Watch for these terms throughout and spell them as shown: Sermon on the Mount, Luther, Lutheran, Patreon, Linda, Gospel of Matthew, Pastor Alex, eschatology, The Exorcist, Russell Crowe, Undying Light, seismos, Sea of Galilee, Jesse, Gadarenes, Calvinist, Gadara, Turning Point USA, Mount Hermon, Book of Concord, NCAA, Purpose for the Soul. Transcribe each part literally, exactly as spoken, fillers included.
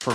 For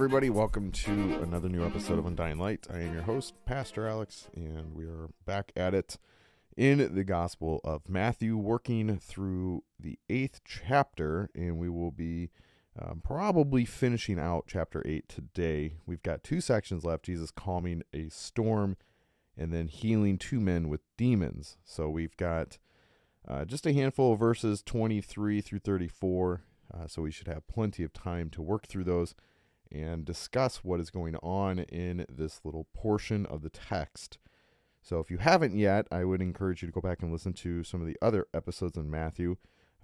Everybody, welcome to another new episode of Undying Light. I am your host, Pastor Alex, and we are back at it in the Gospel of Matthew, working through the eighth chapter, and we will be um, probably finishing out chapter eight today. We've got two sections left: Jesus calming a storm, and then healing two men with demons. So we've got uh, just a handful of verses, twenty-three through thirty-four, uh, so we should have plenty of time to work through those and discuss what is going on in this little portion of the text. So if you haven't yet, I would encourage you to go back and listen to some of the other episodes in Matthew.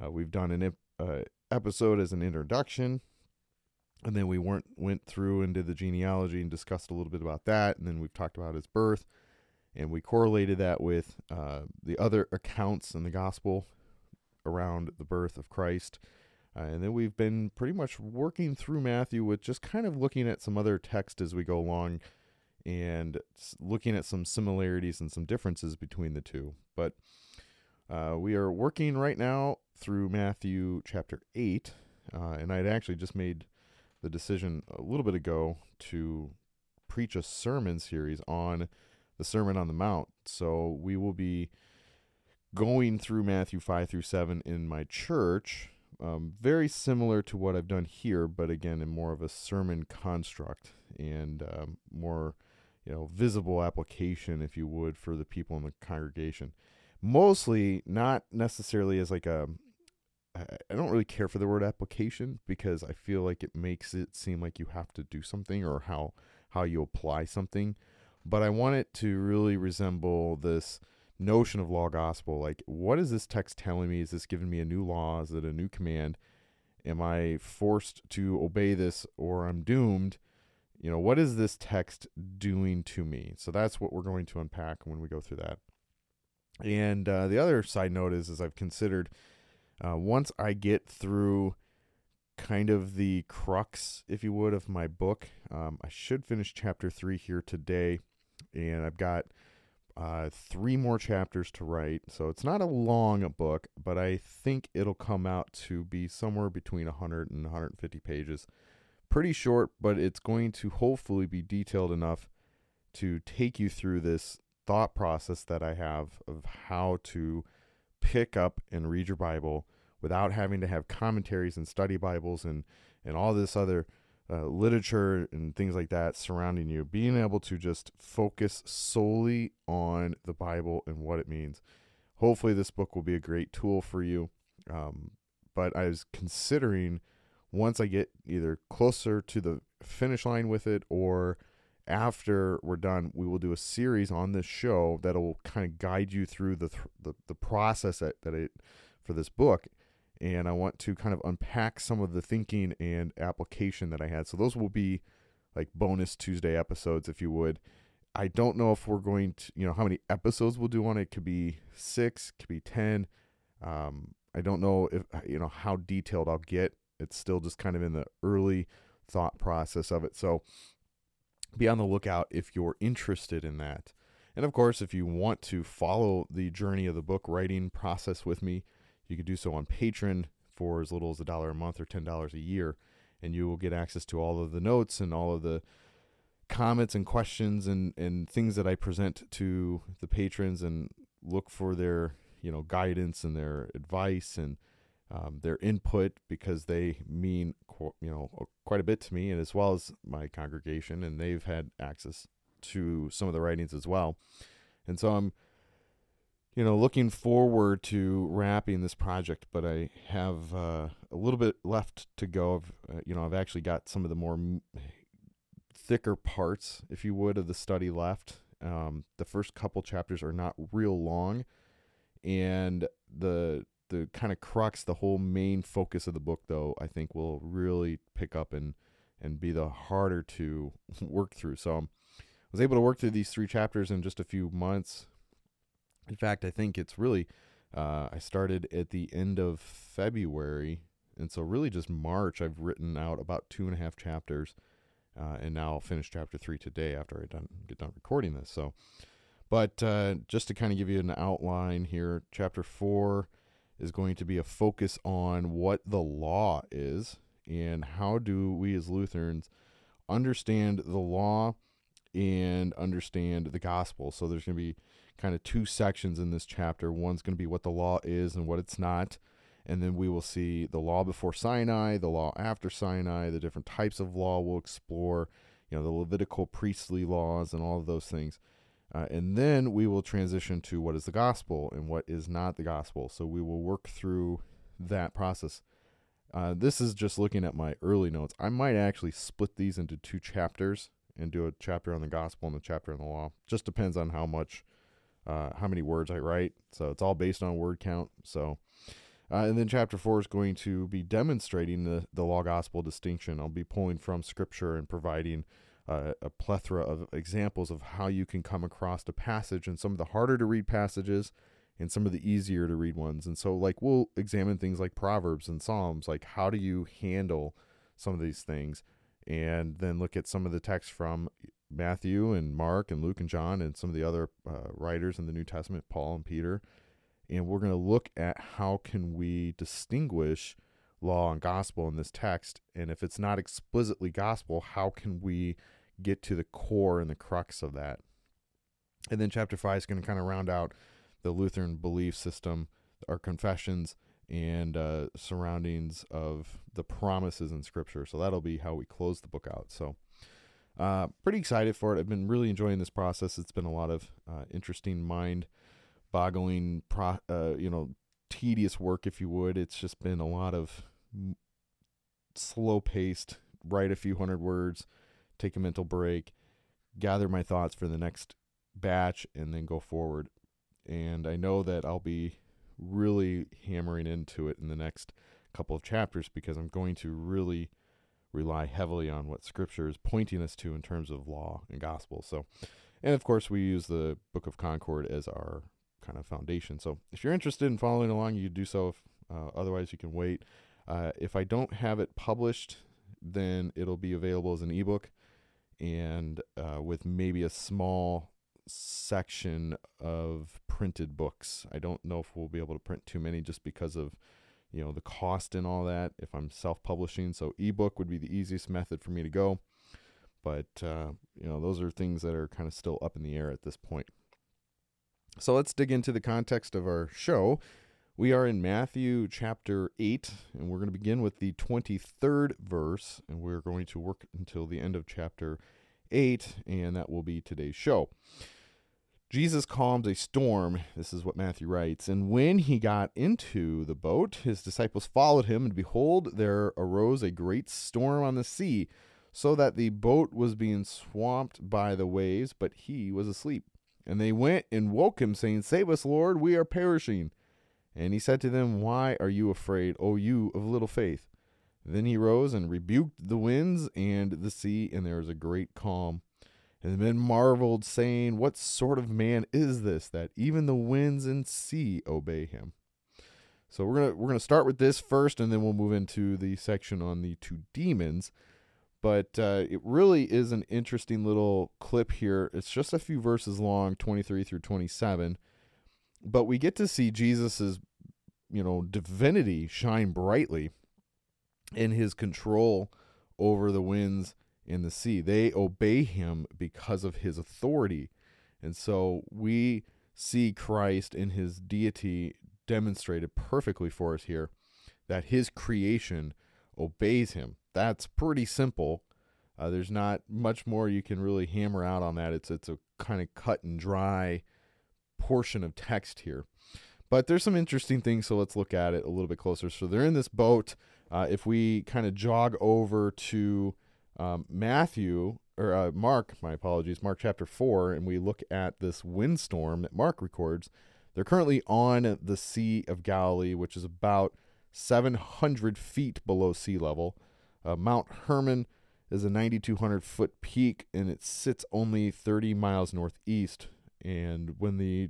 Uh, we've done an uh, episode as an introduction, and then we weren't, went through and did the genealogy and discussed a little bit about that, and then we've talked about his birth, and we correlated that with uh, the other accounts in the gospel around the birth of Christ. Uh, and then we've been pretty much working through Matthew with just kind of looking at some other text as we go along and looking at some similarities and some differences between the two. But uh, we are working right now through Matthew chapter eight, uh, and I'd actually just made the decision a little bit ago to preach a sermon series on the Sermon on the Mount. So we will be going through Matthew five through seven in my church. Um, very similar to what I've done here, but again, in more of a sermon construct and um, more, you know, visible application, if you would, for the people in the congregation. Mostly, not necessarily as like a, I don't really care for the word application, because I feel like it makes it seem like you have to do something or how how you apply something. But I want it to really resemble this notion of law gospel. Like, what is this text telling me? Is this giving me a new law? Is it a new command? Am I forced to obey this, or I'm doomed? You know, what is this text doing to me? So that's what we're going to unpack when we go through that. And uh, the other side note is, is I've considered uh, once I get through kind of the crux, if you would, of my book, um, I should finish chapter three here today, and I've got Uh, three more chapters to write. So it's not a long book, but I think it'll come out to be somewhere between one hundred and one hundred fifty pages. Pretty short, but it's going to hopefully be detailed enough to take you through this thought process that I have of how to pick up and read your Bible without having to have commentaries and study Bibles and, and all this other Uh, literature and things like that surrounding you. Being able to just focus solely on the Bible and what it means. Hopefully this book will be a great tool for you. Um, but I was considering, once I get either closer to the finish line with it or after we're done, we will do a series on this show that will kind of guide you through the th- the, the process that, that it for this book. And I want to kind of unpack some of the thinking and application that I had. So those will be like bonus Tuesday episodes, if you would. I don't know if we're going to, you know, how many episodes we'll do on it. It could be six, it could be ten. Um, I don't know if, you know, how detailed I'll get It's still just kind of in the early thought process of it. So be on the lookout if you're interested in that. And of course, if you want to follow the journey of the book writing process with me, you can do so on Patreon for as little as a dollar a month or ten dollars a year. And you will get access to all of the notes and all of the comments and questions and, and things that I present to the patrons, and look for their, you know, guidance and their advice and um, their input, because they mean, you know, quite a bit to me, and as well as my congregation, and they've had access to some of the writings as well. And so I'm, you know, looking forward to wrapping this project, but I have uh, a little bit left to go. I've, uh, you know, I've actually got some of the more m- thicker parts, if you would, of the study left. Um, the first couple chapters are not real long, and the the kind of crux, the whole main focus of the book, though, I think will really pick up and and be the harder to work through. So um, I was able to work through these three chapters in just a few months. In fact, I think it's really, uh, I started at the end of February, and so really just March, I've written out about two and a half chapters, uh, and now I'll finish chapter three today after I done, get done recording this. So, but uh, just to kind of give you an outline here, chapter four is going to be a focus on what the law is and how do we as Lutherans understand the law and understand the gospel. So there's going to be kind of two sections in this chapter. One's going to be what the law is and what it's not. And then we will see the law before Sinai, the law after Sinai, the different types of law. We'll explore, you know, the Levitical priestly laws and all of those things. Uh, and then we will transition to what is the gospel and what is not the gospel. So we will work through that process. Uh, this is just looking at my early notes. I might actually split these into two chapters and do a chapter on the gospel and a chapter on the law. Just depends on how much, uh, how many words I write. So it's all based on word count. So, uh, and then chapter four is going to be demonstrating the, the law gospel distinction. I'll be pulling from scripture and providing uh, a plethora of examples of how you can come across a passage and some of the harder to read passages and some of the easier to read ones. And so like, we'll examine things like Proverbs and Psalms, like how do you handle some of these things? And then look at some of the texts from Matthew and Mark and Luke and John and some of the other uh, writers in the New Testament, Paul and Peter. And we're going to look at how can we distinguish law and gospel in this text. And if it's not explicitly gospel, how can we get to the core and the crux of that? And then chapter five is going to kind of round out the Lutheran belief system, our confessions, and uh, surroundings of the promises in Scripture. So that'll be how we close the book out. So uh, pretty excited for it. I've been really enjoying this process. It's been a lot of uh, interesting, mind-boggling, pro- uh, you know, tedious work, if you would. It's just been a lot of slow-paced, write a few hundred words, take a mental break, gather my thoughts for the next batch, and then go forward. And I know that I'll be really hammering into it in the next couple of chapters, because I'm going to really rely heavily on what Scripture is pointing us to in terms of law and gospel. So, and of course we use the Book of Concord as our kind of foundation. So if you're interested in following along, you do so. If, uh, otherwise you can wait. Uh, if I don't have it published, then it'll be available as an ebook and uh, with maybe a small section of printed books. I don't know if we'll be able to print too many just because of, you know, the cost and all that if I'm self-publishing. So ebook would be the easiest method for me to go. But, uh, you know, those are things that are kind of still up in the air at this point. So let's dig into the context of our show. We are in Matthew chapter eight, and we're going to begin with the twenty-third verse, and we're going to work until the end of chapter eight, and that will be today's show. Jesus calms a storm. This is what Matthew writes. And when he got into the boat, his disciples followed him, and behold, there arose a great storm on the sea, so that the boat was being swamped by the waves, but he was asleep. And they went and woke him, saying, "Save us, Lord, we are perishing." And he said to them, "Why are you afraid, O you of little faith?" Then he rose and rebuked the winds and the sea, and there was a great calm. And the men marveled, saying, "What sort of man is this, that even the winds and sea obey him?" So we're gonna we're gonna start with this first, and then we'll move into the section on the two demons. But uh, it really is an interesting little clip here. It's just a few verses long, twenty-three through twenty-seven, but we get to see Jesus's, you know, divinity shine brightly in his control over the winds and the sea. They obey him because of his authority. And so we see Christ in his deity demonstrated perfectly for us here, that his creation obeys him. That's pretty simple. Uh, there's not much more you can really hammer out on that. It's it's a kind of cut and dry portion of text here. But there's some interesting things, so let's look at it a little bit closer. So they're in this boat. Uh, if we kind of jog over to um, Matthew, or uh, Mark, my apologies, Mark chapter four, and we look at this windstorm that Mark records, they're currently on the Sea of Galilee, which is about seven hundred feet below sea level. Uh, Mount Hermon is a nine thousand two hundred foot peak, and it sits only thirty miles northeast. And when the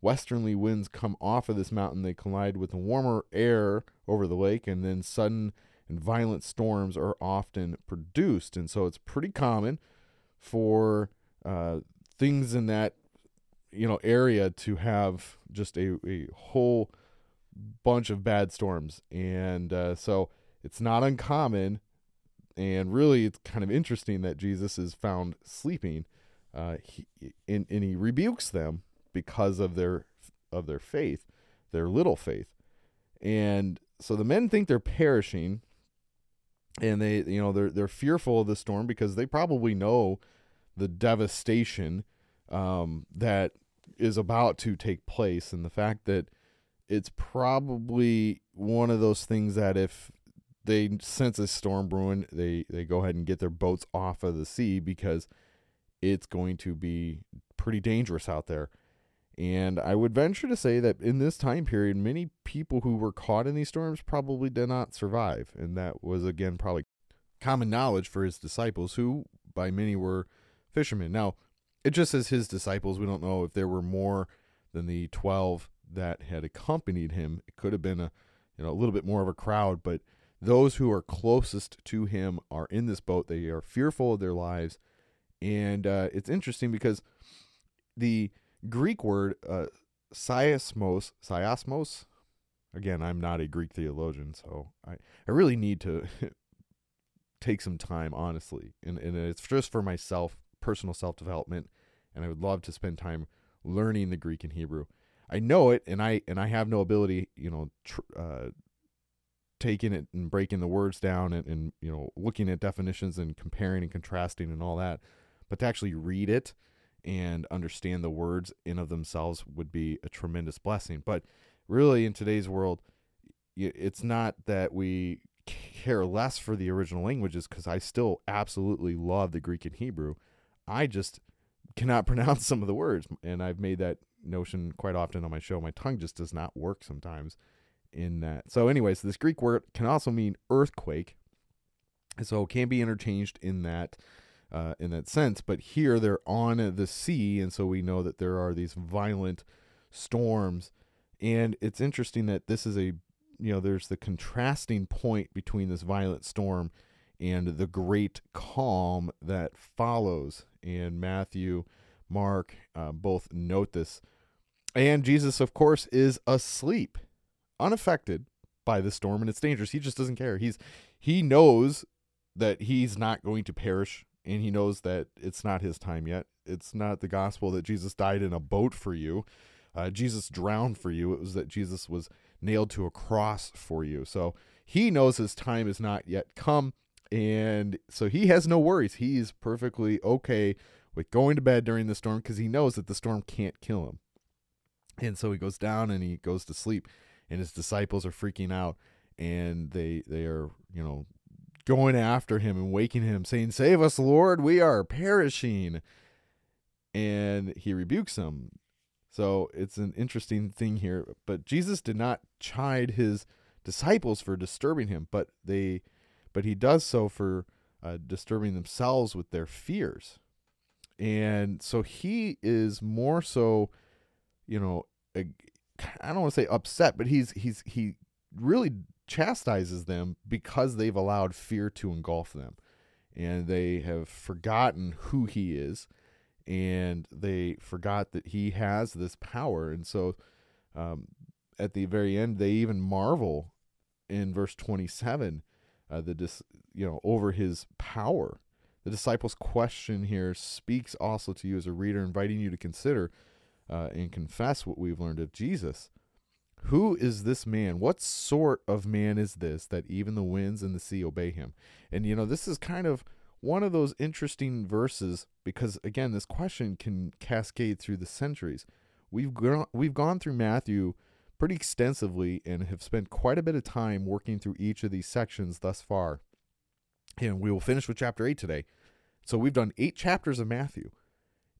westerly winds come off of this mountain, they collide with warmer air over the lake, and then sudden and violent storms are often produced. And so it's pretty common for uh, things in that, you know, area to have just a, a whole bunch of bad storms. And uh, so it's not uncommon, and really it's kind of interesting that Jesus is found sleeping, uh, he, and, and he rebukes them because of their of their faith, their little faith. And so the men think they're perishing, and they, you know, they're they're fearful of the storm because they probably know the devastation um, that is about to take place, and the fact that it's probably one of those things that if they sense a storm brewing, they they go ahead and get their boats off of the sea because it's going to be pretty dangerous out there. And I would venture to say that in this time period, many people who were caught in these storms probably did not survive. And that was, again, probably common knowledge for his disciples, who by many were fishermen. Now, it just says his disciples. We don't know if there were more than the twelve that had accompanied him. It could have been a, you know, a little bit more of a crowd, but those who are closest to him are in this boat. They are fearful of their lives. And uh, it's interesting because the Greek word uh, seismos, seismos, again, I'm not a Greek theologian, so I, I really need to take some time, honestly. And, and it's just for myself, personal self-development, and I would love to spend time learning the Greek and Hebrew. I know it, and I and I have no ability, you know, tr- uh, taking it and breaking the words down and, and, you know, looking at definitions and comparing and contrasting and all that. But to actually read it and understand the words in of themselves would be a tremendous blessing. But really, in today's world, it's not that we care less for the original languages, because I still absolutely love the Greek and Hebrew. I just cannot pronounce some of the words, and I've made that notion quite often on my show. My tongue just does not work sometimes in that. So anyways, this Greek word can also mean earthquake, so it can be interchanged in that uh, in that sense. But here they're on the sea, and so we know that there are these violent storms. And it's interesting that this is a, you know, there's the contrasting point between this violent storm and the great calm that follows. And Matthew, Mark uh, both note this. And Jesus, of course, is asleep, unaffected by the storm and its dangers. He just doesn't care. He's he knows that he's not going to perish, and he knows that it's not his time yet. It's not the gospel that Jesus died in a boat for you. Uh, Jesus drowned for you. It was that Jesus was nailed to a cross for you. So he knows his time has not yet come, and so he has no worries. He's perfectly okay with going to bed during the storm because he knows that the storm can't kill him. And so he goes down and he goes to sleep. And his disciples are freaking out, and they they are, you know, going after him and waking him, saying, "Save us, Lord, we are perishing." And he rebukes them. So it's an interesting thing here. But Jesus did not chide his disciples for disturbing him, but they, but he does so for uh, disturbing themselves with their fears. And so he is more so, you know, a, I don't want to say upset, but he's he's he really chastises them because they've allowed fear to engulf them, and they have forgotten who he is, and they forgot that he has this power. And so um, at the very end, they even marvel in verse twenty-seven, uh, the dis- you know over his power. The disciples' question here speaks also to you as a reader, inviting you to consider uh, and confess what we've learned of Jesus. Who is this man? What sort of man is this that even the winds and the sea obey him? And, you know, this is kind of one of those interesting verses because, again, this question can cascade through the centuries. We've gone, we've gone through Matthew pretty extensively and have spent quite a bit of time working through each of these sections thus far. And we will finish with chapter eight today. So we've done eight chapters of Matthew.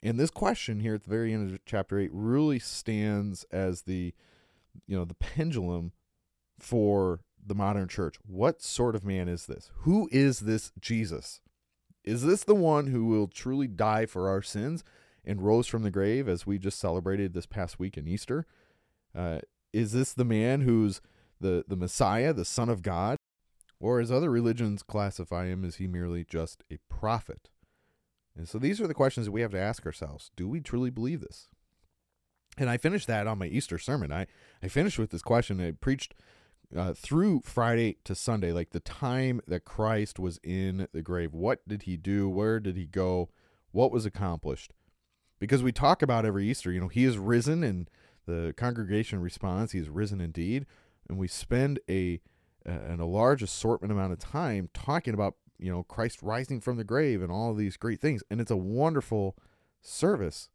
And this question here at the very end of chapter eight really stands as the, you know, the pendulum for the modern church. What sort of man is this? Who is this Jesus? Is this the one who will truly die for our sins and rose from the grave, as we just celebrated this past week in Easter? Uh, is this the man who's the, the Messiah, the Son of God? Or as other religions classify him, is he merely just a prophet? And so these are the questions that we have to ask ourselves. Do we truly believe this? And I finished that on my Easter sermon. I, I finished with this question. I preached uh, through Friday to Sunday, like the time that Christ was in the grave. What did he do? Where did he go? What was accomplished? Because we talk about every Easter, you know, he is risen, and the congregation responds, he is risen indeed. And we spend a and a large assortment amount of time talking about, you know, Christ rising from the grave and all these great things. And it's a wonderful service,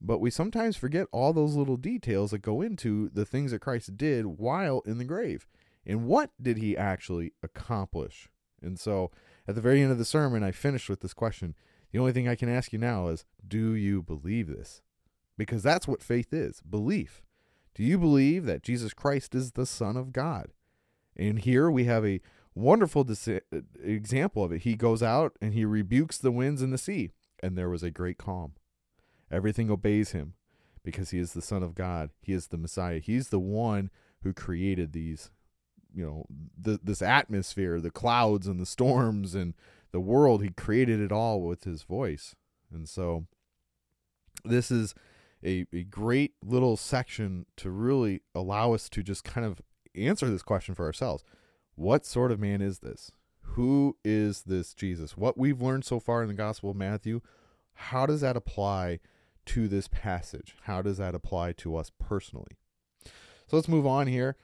but we sometimes forget all those little details that go into the things that Christ did while in the grave. And what did he actually accomplish? And so at the very end of the sermon, I finished with this question. The only thing I can ask you now is, do you believe this? Because that's what faith is, belief. Do you believe that Jesus Christ is the Son of God? And here we have a wonderful dis- example of it. He goes out and he rebukes the winds and the sea, and there was a great calm. Everything obeys him because he is the Son of God. He is the Messiah. He's the one who created these, you know, th- this atmosphere, the clouds and the storms and the world. He created it all with his voice. And so this is a, a great little section to really allow us to just kind of answer this question for ourselves. What sort of man is this? Who is this Jesus? What we've learned so far in the Gospel of Matthew, how does that apply to this passage? How does that apply to us personally? So let's move on here.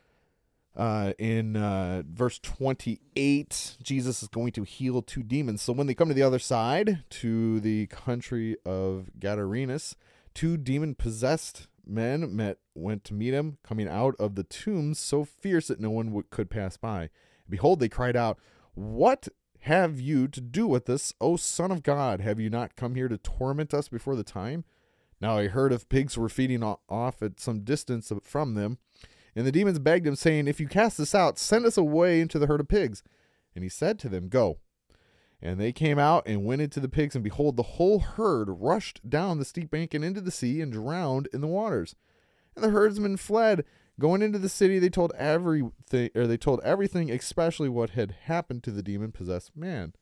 Uh, in uh, verse twenty-eight, Jesus is going to heal two demons. So when they come to the other side, to the country of Gadarenes, two demon-possessed men met went to meet him, coming out of the tombs so fierce that no one w- could pass by. Behold, they cried out, "What have you to do with us, O Son of God? Have you not come here to torment us before the time?" Now a herd of pigs were feeding o- off at some distance from them, and the demons begged him, saying, "If you cast us out, send us away into the herd of pigs." And he said to them, "Go." And they came out and went into the pigs, and behold, the whole herd rushed down the steep bank and into the sea and drowned in the waters. And the herdsmen fled. Going into the city, they told everything, or they told everything, especially what had happened to the demon-possessed man.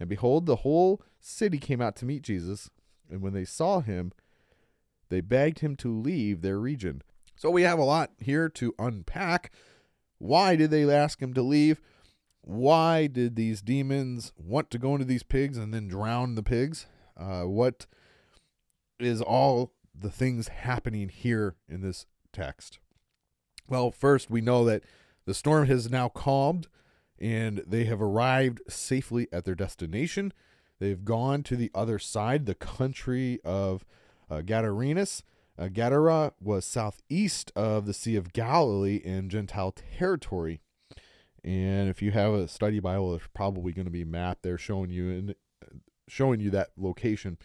And behold, the whole city came out to meet Jesus, and when they saw him, they begged him to leave their region. So we have a lot here to unpack. Why did they ask him to leave? Why did these demons want to go into these pigs and then drown the pigs? Uh, what is all the things happening here in this text? Well, first, we know that the storm has now calmed and they have arrived safely at their destination. They've gone to the other side, the country of uh, Gadarenes. Uh, Gadara was southeast of the Sea of Galilee in Gentile territory. And if you have a study Bible, there's probably going to be a map there showing you and showing you that location.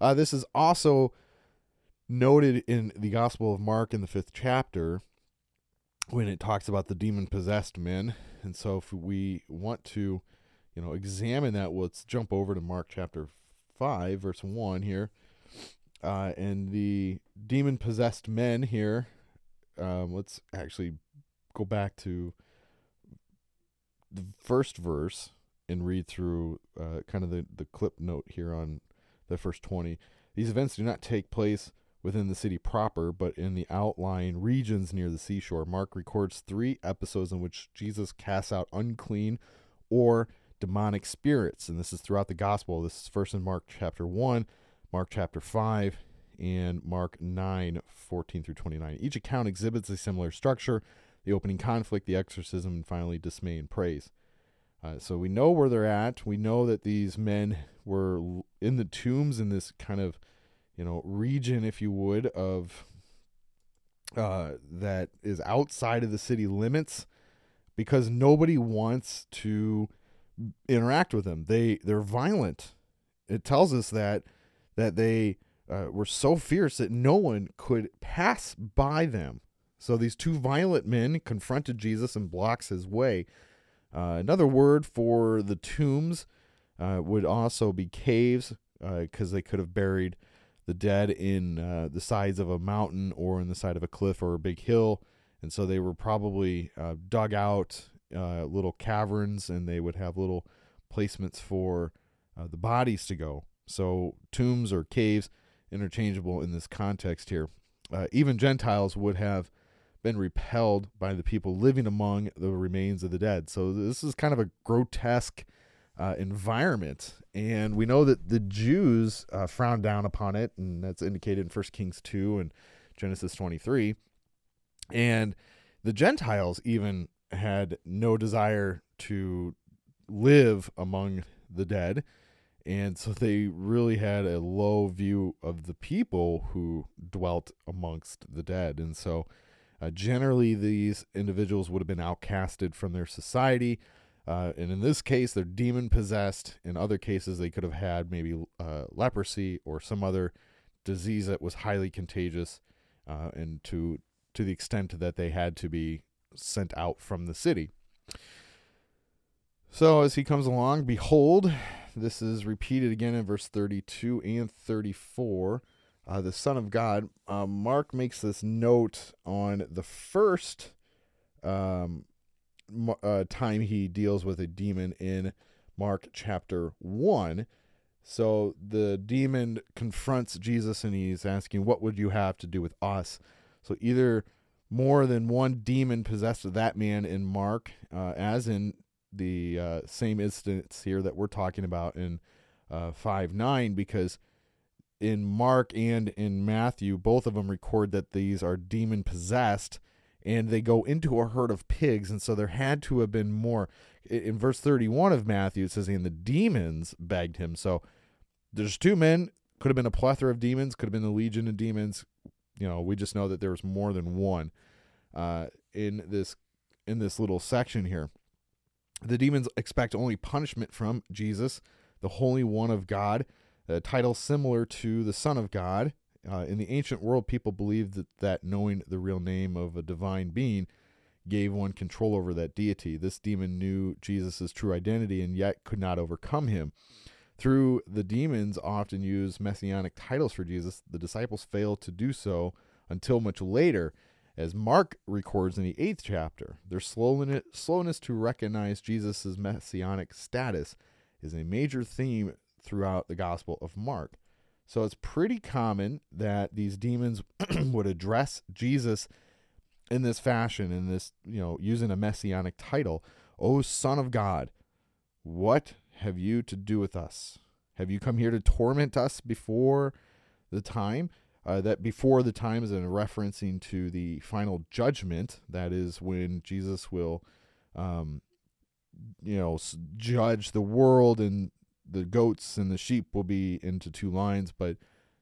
Uh, this is also noted in the Gospel of Mark in the fifth chapter when it talks about the demon-possessed men. And so if we want to, you know, examine that, well, let's jump over to Mark chapter five, verse one here. Uh, and the demon-possessed men here, um, let's actually go back to the first verse and read through uh, kind of the, the clip note here on the first twenty. These events do not take place within the city proper, but in the outlying regions near the seashore. Mark records three episodes in which Jesus casts out unclean or demonic spirits. And this is throughout the gospel. This is first in Mark chapter one, Mark chapter five, and Mark nine, fourteen through twenty-nine. Each account exhibits a similar structure: the opening conflict, the exorcism, and finally dismay and praise. Uh, so we know where they're at. We know that these men were in the tombs in this kind of, you know, region, if you would, of uh, that is outside of the city limits, because nobody wants to interact with them. They they're violent. It tells us that that they uh, were so fierce that no one could pass by them. So these two violent men confronted Jesus and blocks his way. Uh, another word for the tombs uh, would also be caves, because uh, they could have buried the dead in uh, the sides of a mountain or in the side of a cliff or a big hill. And so they were probably uh, dug out uh, little caverns, and they would have little placements for uh, the bodies to go. So tombs or caves, interchangeable in this context here. Uh, even Gentiles would have been repelled by the people living among the remains of the dead. So this is kind of a grotesque uh, environment. And we know that the Jews uh, frowned down upon it, and that's indicated in First Kings two and Genesis twenty-three. And the Gentiles even had no desire to live among the dead. And so they really had a low view of the people who dwelt amongst the dead. And so uh, generally these individuals would have been outcasted from their society. Uh, and in this case, they're demon possessed. In other cases, they could have had maybe uh, leprosy or some other disease that was highly contagious. Uh, and to, to the extent that they had to be sent out from the city. So as he comes along, behold, this is repeated again in verse thirty-two and thirty-four. Uh, the Son of God. Uh, Mark makes this note on the first um, uh, time he deals with a demon in Mark chapter one. So the demon confronts Jesus and he's asking, what would you have to do with us? So either more than one demon possessed that man in Mark, uh, as in the uh, same instance here that we're talking about in uh, five nine, because in Mark and in Matthew, both of them record that these are demon-possessed, and they go into a herd of pigs, and so there had to have been more. In verse thirty-one of Matthew, it says, and the demons begged him. So there's two men, could have been a plethora of demons, could have been a legion of demons. You know, we just know that there was more than one uh, in this in this little section here. The demons expect only punishment from Jesus, the Holy One of God, a title similar to the Son of God. Uh, in the ancient world, people believed that, that knowing the real name of a divine being gave one control over that deity. This demon knew Jesus' true identity and yet could not overcome him. Through the demons often use messianic titles for Jesus, the disciples failed to do so until much later, as Mark records in the eighth chapter. Their slowness to recognize Jesus' messianic status is a major theme throughout the Gospel of Mark. So it's pretty common that these demons would address Jesus in this fashion, in this, you know, using a messianic title. O Son of God, what have you to do with us? Have you come here to torment us before the time? Uh, that before the time is in referencing to the final judgment. That is when Jesus will, um, you know, judge the world, and the goats and the sheep will be into two lines. But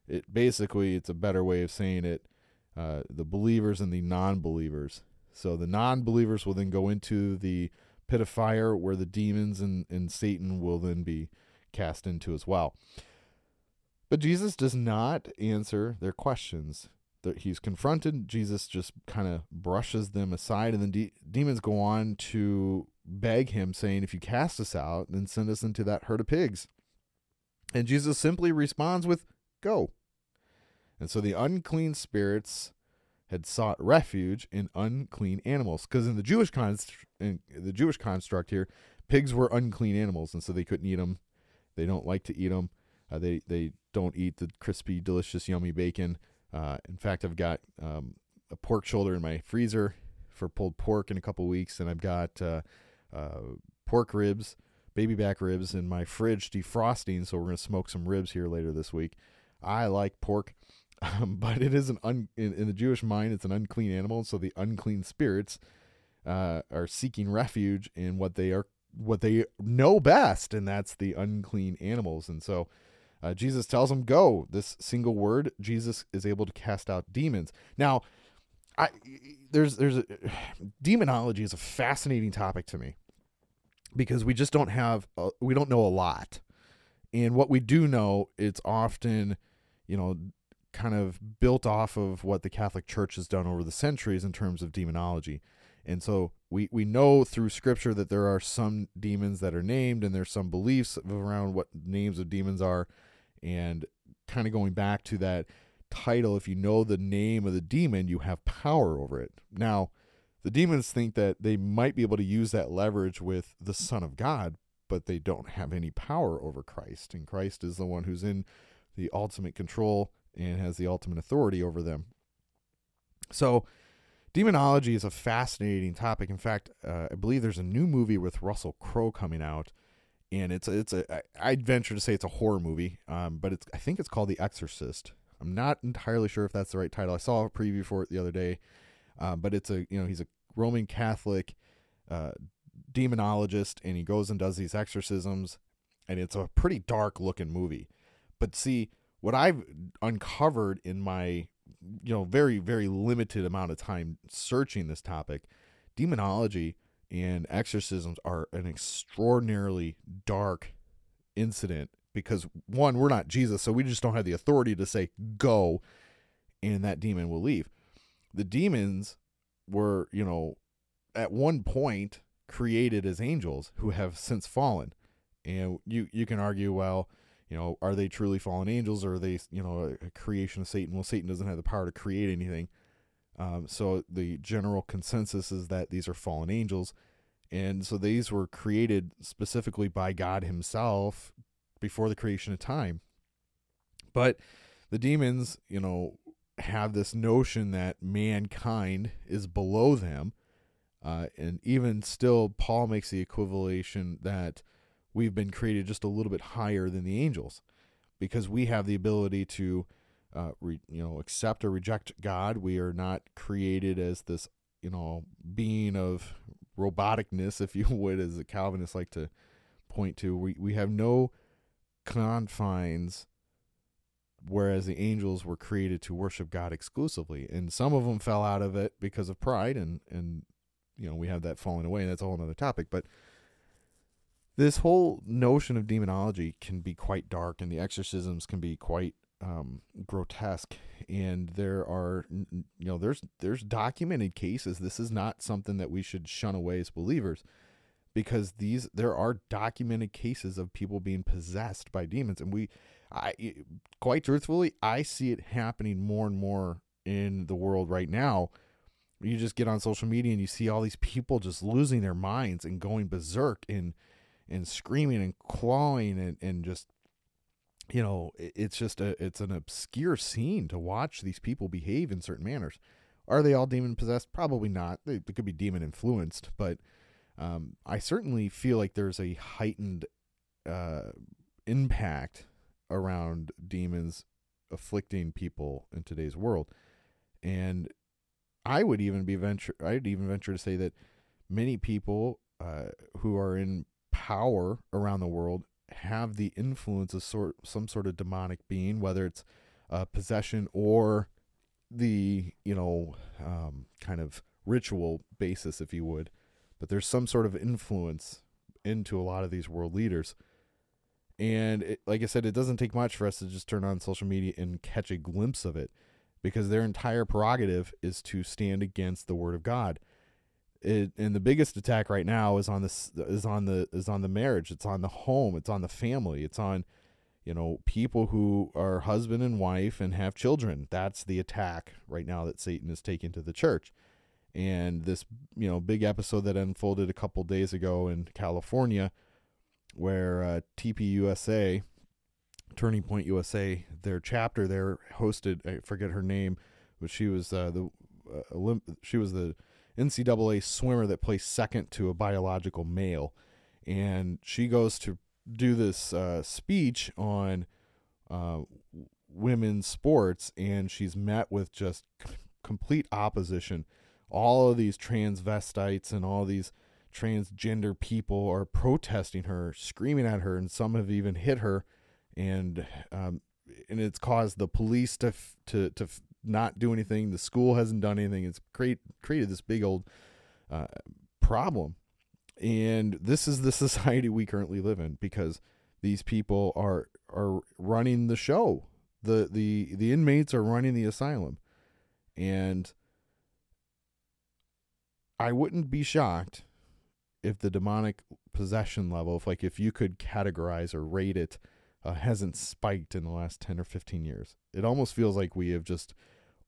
it basically, it's a better way of saying it, uh, the believers and the non-believers. So the non-believers will then go into the pit of fire where the demons and, and Satan will then be cast into as well. But Jesus does not answer their questions that he's confronted. Jesus just kind of brushes them aside, and then de- demons go on to beg him, saying, if you cast us out, then send us into that herd of pigs. And Jesus simply responds with, go. And so the unclean spirits had sought refuge in unclean animals, because in the Jewish const- in the Jewish construct here, pigs were unclean animals, and so they couldn't eat them. They don't like to eat them. Uh, they they don't eat the crispy, delicious, yummy bacon. Uh, in fact, I've got um, a pork shoulder in my freezer for pulled pork in a couple weeks, and I've got uh, uh, pork ribs, baby back ribs in my fridge defrosting, so we're going to smoke some ribs here later this week. I like pork. Um, but it is an un, in, in the Jewish mind, it's an unclean animal. So the unclean spirits uh, are seeking refuge in what they are, what they know best, and that's the unclean animals. And so uh, Jesus tells them, "Go." This single word, Jesus is able to cast out demons. Now, I there's there's a, demonology is a fascinating topic to me, because we just don't have a, we don't know a lot, and what we do know, it's often, you know, kind of built off of what the Catholic Church has done over the centuries in terms of demonology. And so we, we know through Scripture that there are some demons that are named, and there's some beliefs around what names of demons are. And kind of going back to that title, if you know the name of the demon, you have power over it. Now, the demons think that they might be able to use that leverage with the Son of God, but they don't have any power over Christ. And Christ is the one who's in the ultimate control and has the ultimate authority over them. So demonology is a fascinating topic. In fact, uh, I believe there's a new movie with Russell Crowe coming out, and it's a, it's a I'd venture to say it's a horror movie, um, but it's I think it's called The Exorcist. I'm not entirely sure if that's the right title. I saw a preview for it the other day, uh, but it's a you know he's a Roman Catholic uh, demonologist, and he goes and does these exorcisms, and it's a pretty dark looking movie. But see, what I've uncovered in my, you know, very, very limited amount of time searching this topic, demonology and exorcisms are an extraordinarily dark incident, because one, we're not Jesus, so we just don't have the authority to say go, and that demon will leave. The demons were, you know, at one point created as angels who have since fallen. And you, you can argue, well, you know, are they truly fallen angels, or are they, you know, a creation of Satan? Well, Satan doesn't have the power to create anything. Um, so the general consensus is that these are fallen angels. And so these were created specifically by God himself before the creation of time. But the demons, you know, have this notion that mankind is below them. Uh, and even still, Paul makes the equivocation that we've been created just a little bit higher than the angels, because we have the ability to, uh, re, you know, accept or reject God. We are not created as this, you know, being of roboticness, if you would, as the Calvinists like to point to. We we have no confines, whereas the angels were created to worship God exclusively. And some of them fell out of it because of pride, and, and you know, we have that falling away. That's a whole other topic, but this whole notion of demonology can be quite dark, and the exorcisms can be quite um, grotesque. And there are, you know, there's there's documented cases. This is not something that we should shun away as believers, because these there are documented cases of people being possessed by demons, and we, I, quite truthfully, I see it happening more and more in the world right now. You just get on social media and you see all these people just losing their minds and going berserk and. and screaming and clawing and, and just, you know, it's just a, it's an obscure scene to watch these people behave in certain manners. Are they all demon possessed? Probably not. They, they could be demon influenced, but um, I certainly feel like there's a heightened uh, impact around demons afflicting people in today's world. And I would even be venture, I'd even venture to say that many people uh, who are in power around the world have the influence of sort some sort of demonic being, whether it's uh, possession or the you know um, kind of ritual basis, if you would. But there's some sort of influence into a lot of these world leaders, and it, like I said, it doesn't take much for us to just turn on social media and catch a glimpse of it, because their entire prerogative is to stand against the Word of God. It, and the biggest attack right now is on this is on the is on the marriage. It's on the home. It's on the family. It's on, you know, people who are husband and wife and have children. That's the attack right now that Satan is taking to the church. And this, you know, big episode that unfolded a couple days ago in California, where uh, T P U S A, Turning Point U S A, their chapter there hosted, I forget her name, but she was uh, the uh, Olymp- she was the N C double A swimmer that placed second to a biological male, and she goes to do this uh, speech on uh, women's sports, and she's met with just c- complete opposition. All of these transvestites and all these transgender people are protesting her, screaming at her, and some have even hit her, and um, and it's caused the police to f- to to f- not do anything. The school hasn't done anything. It's create, created this big old uh, problem. And this is the society we currently live in, because these people are are running the show. The the the inmates are running the asylum. And I wouldn't be shocked if the demonic possession level, if like if you could categorize or rate it, uh, hasn't spiked in the last ten or fifteen years. It almost feels like we have just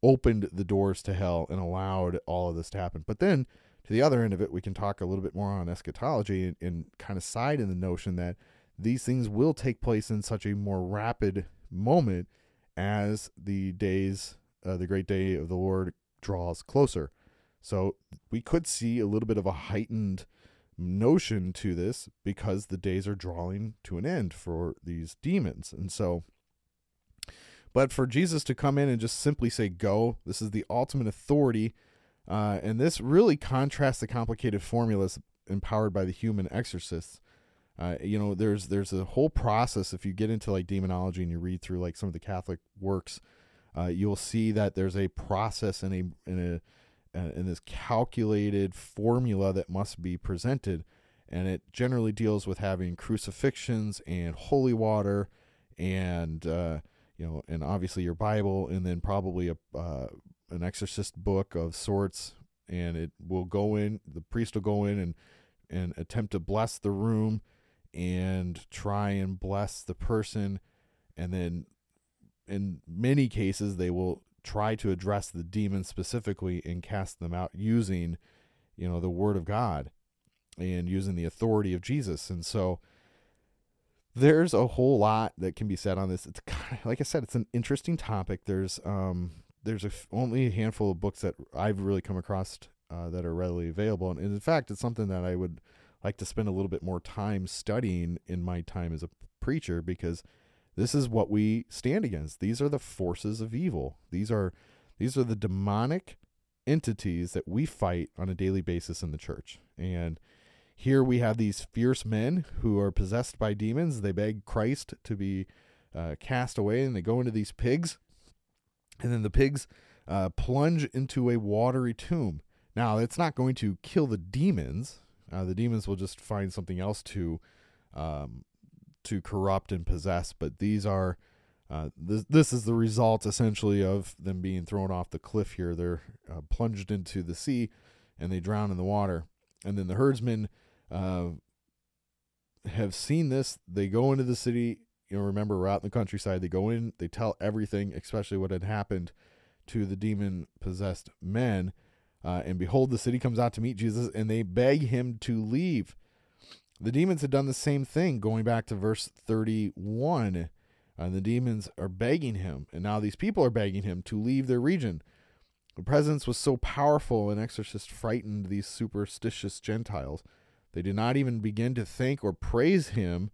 opened the doors to hell and allowed all of this to happen. But then to the other end of it, we can talk a little bit more on eschatology and, and kind of side in the notion that these things will take place in such a more rapid moment as the days, uh, the great day of the Lord draws closer. So we could see a little bit of a heightened notion to this because the days are drawing to an end for these demons. And so, but for Jesus to come in and just simply say, go, this is the ultimate authority. Uh, and this really contrasts the complicated formulas empowered by the human exorcists. Uh, you know, there's, there's a whole process. If you get into like demonology and you read through like some of the Catholic works, uh, you'll see that there's a process and a, in a, in this calculated formula that must be presented, and it generally deals with having crucifixions and holy water and uh, you know, and obviously your Bible, and then probably a uh, an exorcist book of sorts, and it will go in, the priest will go in and and attempt to bless the room and try and bless the person, and then in many cases they will try to address the demon specifically and cast them out using, you know, the word of God and using the authority of Jesus. And so there's a whole lot that can be said on this. It's kind of, like I said, it's an interesting topic. There's, um, there's a f- only a handful of books that I've really come across uh, that are readily available. And in fact, it's something that I would like to spend a little bit more time studying in my time as a preacher, because this is what we stand against. These are the forces of evil. These are these are the demonic entities that we fight on a daily basis in the church. And here we have these fierce men who are possessed by demons. They beg Christ to be uh, cast away, and they go into these pigs. And then the pigs uh, plunge into a watery tomb. Now, it's not going to kill the demons. Uh, the demons will just find something else to... Um, to corrupt and possess, but these are uh, this this is the result essentially of them being thrown off the cliff here. They're uh, plunged into the sea and they drown in the water. And then the herdsmen uh, have seen this. They go into the city. You know, remember, we're out in the countryside. They go in, they tell everything, especially what had happened to the demon possessed men. Uh, and behold, the city comes out to meet Jesus, and they beg him to leave. The demons had done the same thing, going back to verse thirty-one, and the demons are begging him, and now these people are begging him to leave their region. The presence was so powerful, an exorcist frightened these superstitious Gentiles. They did not even begin to thank or praise him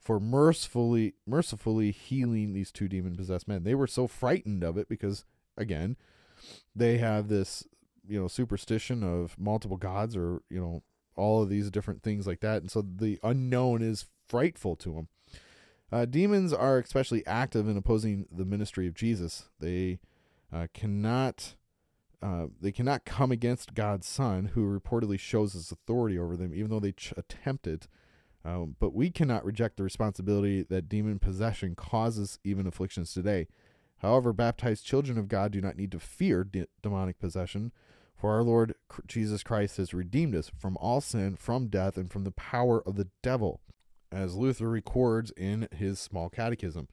for mercifully, mercifully healing these two demon-possessed men. They were so frightened of it because, again, they have this, you know, superstition of multiple gods, or, you know, all of these different things like that. And so the unknown is frightful to them. Uh, demons are especially active in opposing the ministry of Jesus. They uh, cannot uh, they cannot come against God's Son, who reportedly shows his authority over them, even though they ch- attempt it. Um, but we cannot reject the responsibility that demon possession causes even afflictions today. However, baptized children of God do not need to fear de- demonic possession, for our Lord Jesus Christ has redeemed us from all sin, from death, and from the power of the devil. as Luther records in his small catechism.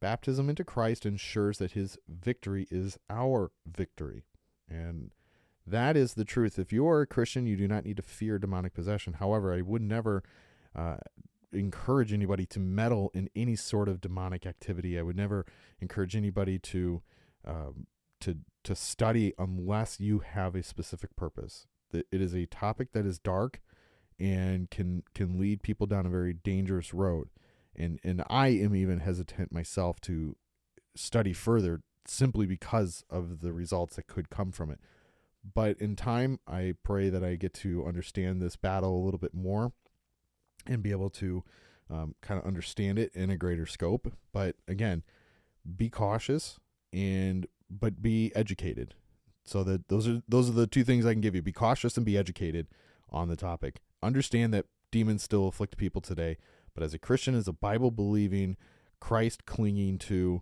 Baptism into Christ ensures that his victory is our victory. And that is the truth. If you are a Christian, you do not need to fear demonic possession. However, I would never uh, encourage anybody to meddle in any sort of demonic activity. I would never encourage anybody to um, to to study unless you have a specific purpose. It is a topic that is dark and can can lead people down a very dangerous road. And and I am even hesitant myself to study further simply because of the results that could come from it. But in time, I pray that I get to understand this battle a little bit more and be able to um, kind of understand it in a greater scope. But again, be cautious and but be educated. So that those are those are the two things I can give you. Be cautious and be educated on the topic. Understand that demons still afflict people today. But as a Christian, as a Bible-believing, Christ-clinging to,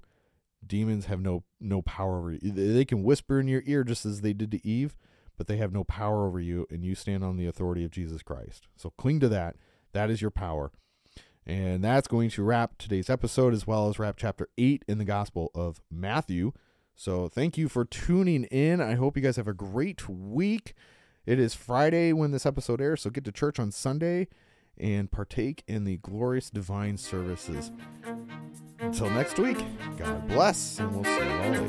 demons have no no power over you. They can whisper in your ear just as they did to Eve, but they have no power over you, and you stand on the authority of Jesus Christ. So cling to that. That is your power. And that's going to wrap today's episode, as well as wrap chapter eight in the Gospel of Matthew. So thank you for tuning in. I hope you guys have a great week. It is Friday when this episode airs, so get to church on Sunday and partake in the glorious divine services. Until next week, God bless, and we'll see you all later.